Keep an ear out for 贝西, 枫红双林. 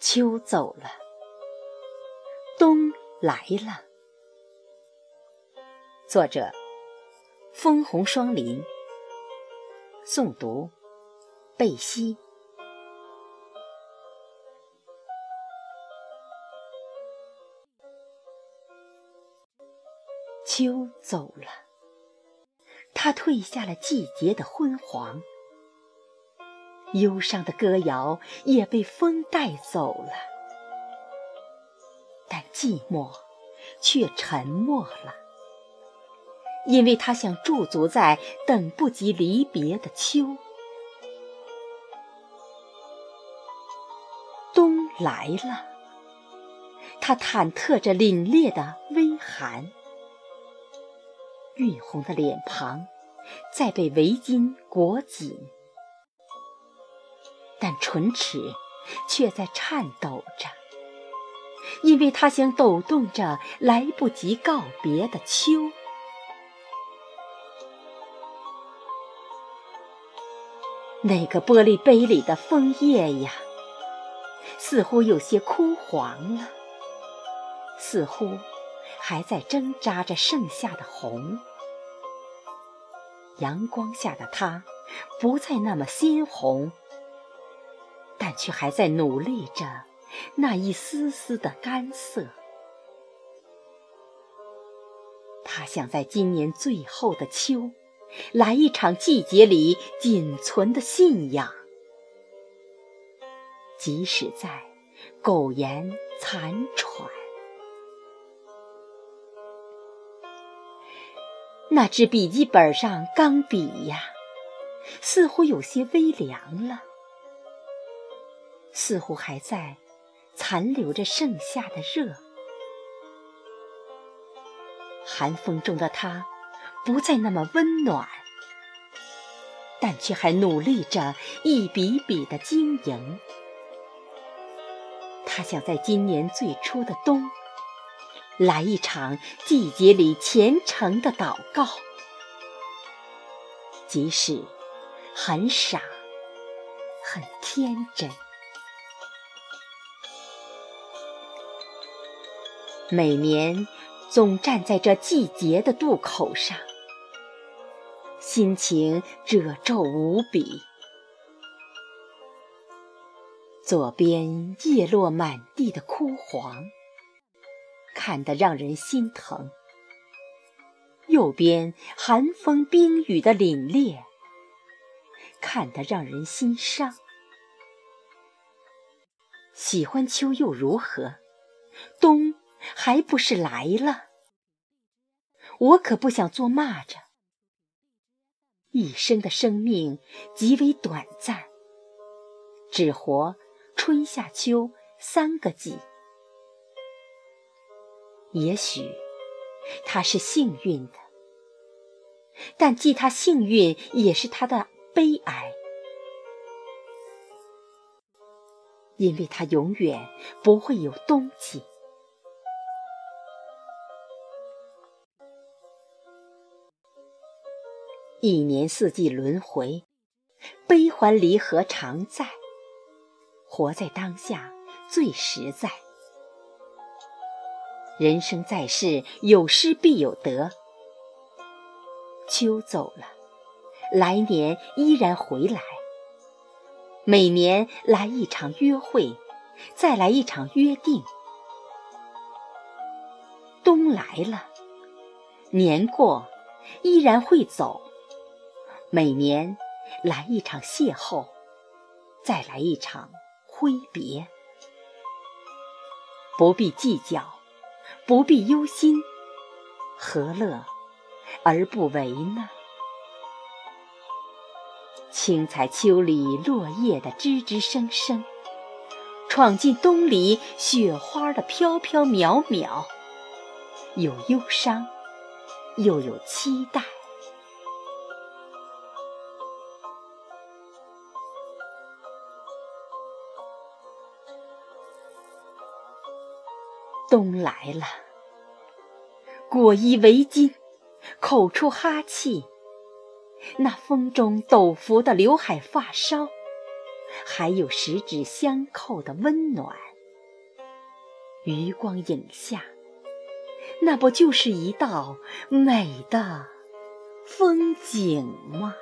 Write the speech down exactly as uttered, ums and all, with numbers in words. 秋走了，冬来了。作者：枫红双林。诵读：贝西。秋走了，它褪下了季节的昏黄，忧伤的歌谣也被风带走了，但寂寞却沉默了，因为它想驻足在等不及离别的秋。冬来了，它忐忑着凛冽的微寒，晕红的脸庞在被围巾裹紧，但唇齿却在颤抖着，因为它想抖动着来不及告别的秋。那个玻璃杯里的枫叶呀，似乎有些枯黄了，似乎还在挣扎着剩下的红。阳光下的它不再那么鲜红，但却还在努力着那一丝丝的干涩。他想在今年最后的秋，来一场季节里仅存的信仰，即使在苟延残喘。那只笔记本上钢笔呀，似乎有些微凉了，似乎还在残留着盛夏的热。寒风中的它不再那么温暖，但却还努力着一笔笔的经营。它想在今年最初的冬，来一场季节里虔诚的祷告，即使很傻，很天真。每年总站在这季节的渡口上，心情褶皱无比。左边叶落满地的枯黄，看得让人心疼；右边寒风冰雨的凛冽，看得让人心伤。喜欢秋又如何？冬还不是来了？我可不想做蚂蚱。一生的生命极为短暂，只活春夏秋三个季。也许他是幸运的，但既他幸运，也是他的悲哀，因为他永远不会有冬季。一年四季轮回，悲欢离合常在，活在当下最实在。人生在世，有失必有得。秋走了，来年依然回来。每年来一场约会，再来一场约定。冬来了，年过依然会走。每年来一场邂逅，再来一场挥别。不必计较，不必忧心，何乐而不为呢？轻踩秋里落叶的吱吱声声，闯进冬里雪花的飘飘渺渺，有忧伤，又有期待。冬来了，裹一围巾，口出哈气，那风中抖拂的刘海发梢，还有十指相扣的温暖。余光影下，那不就是一道美的风景吗？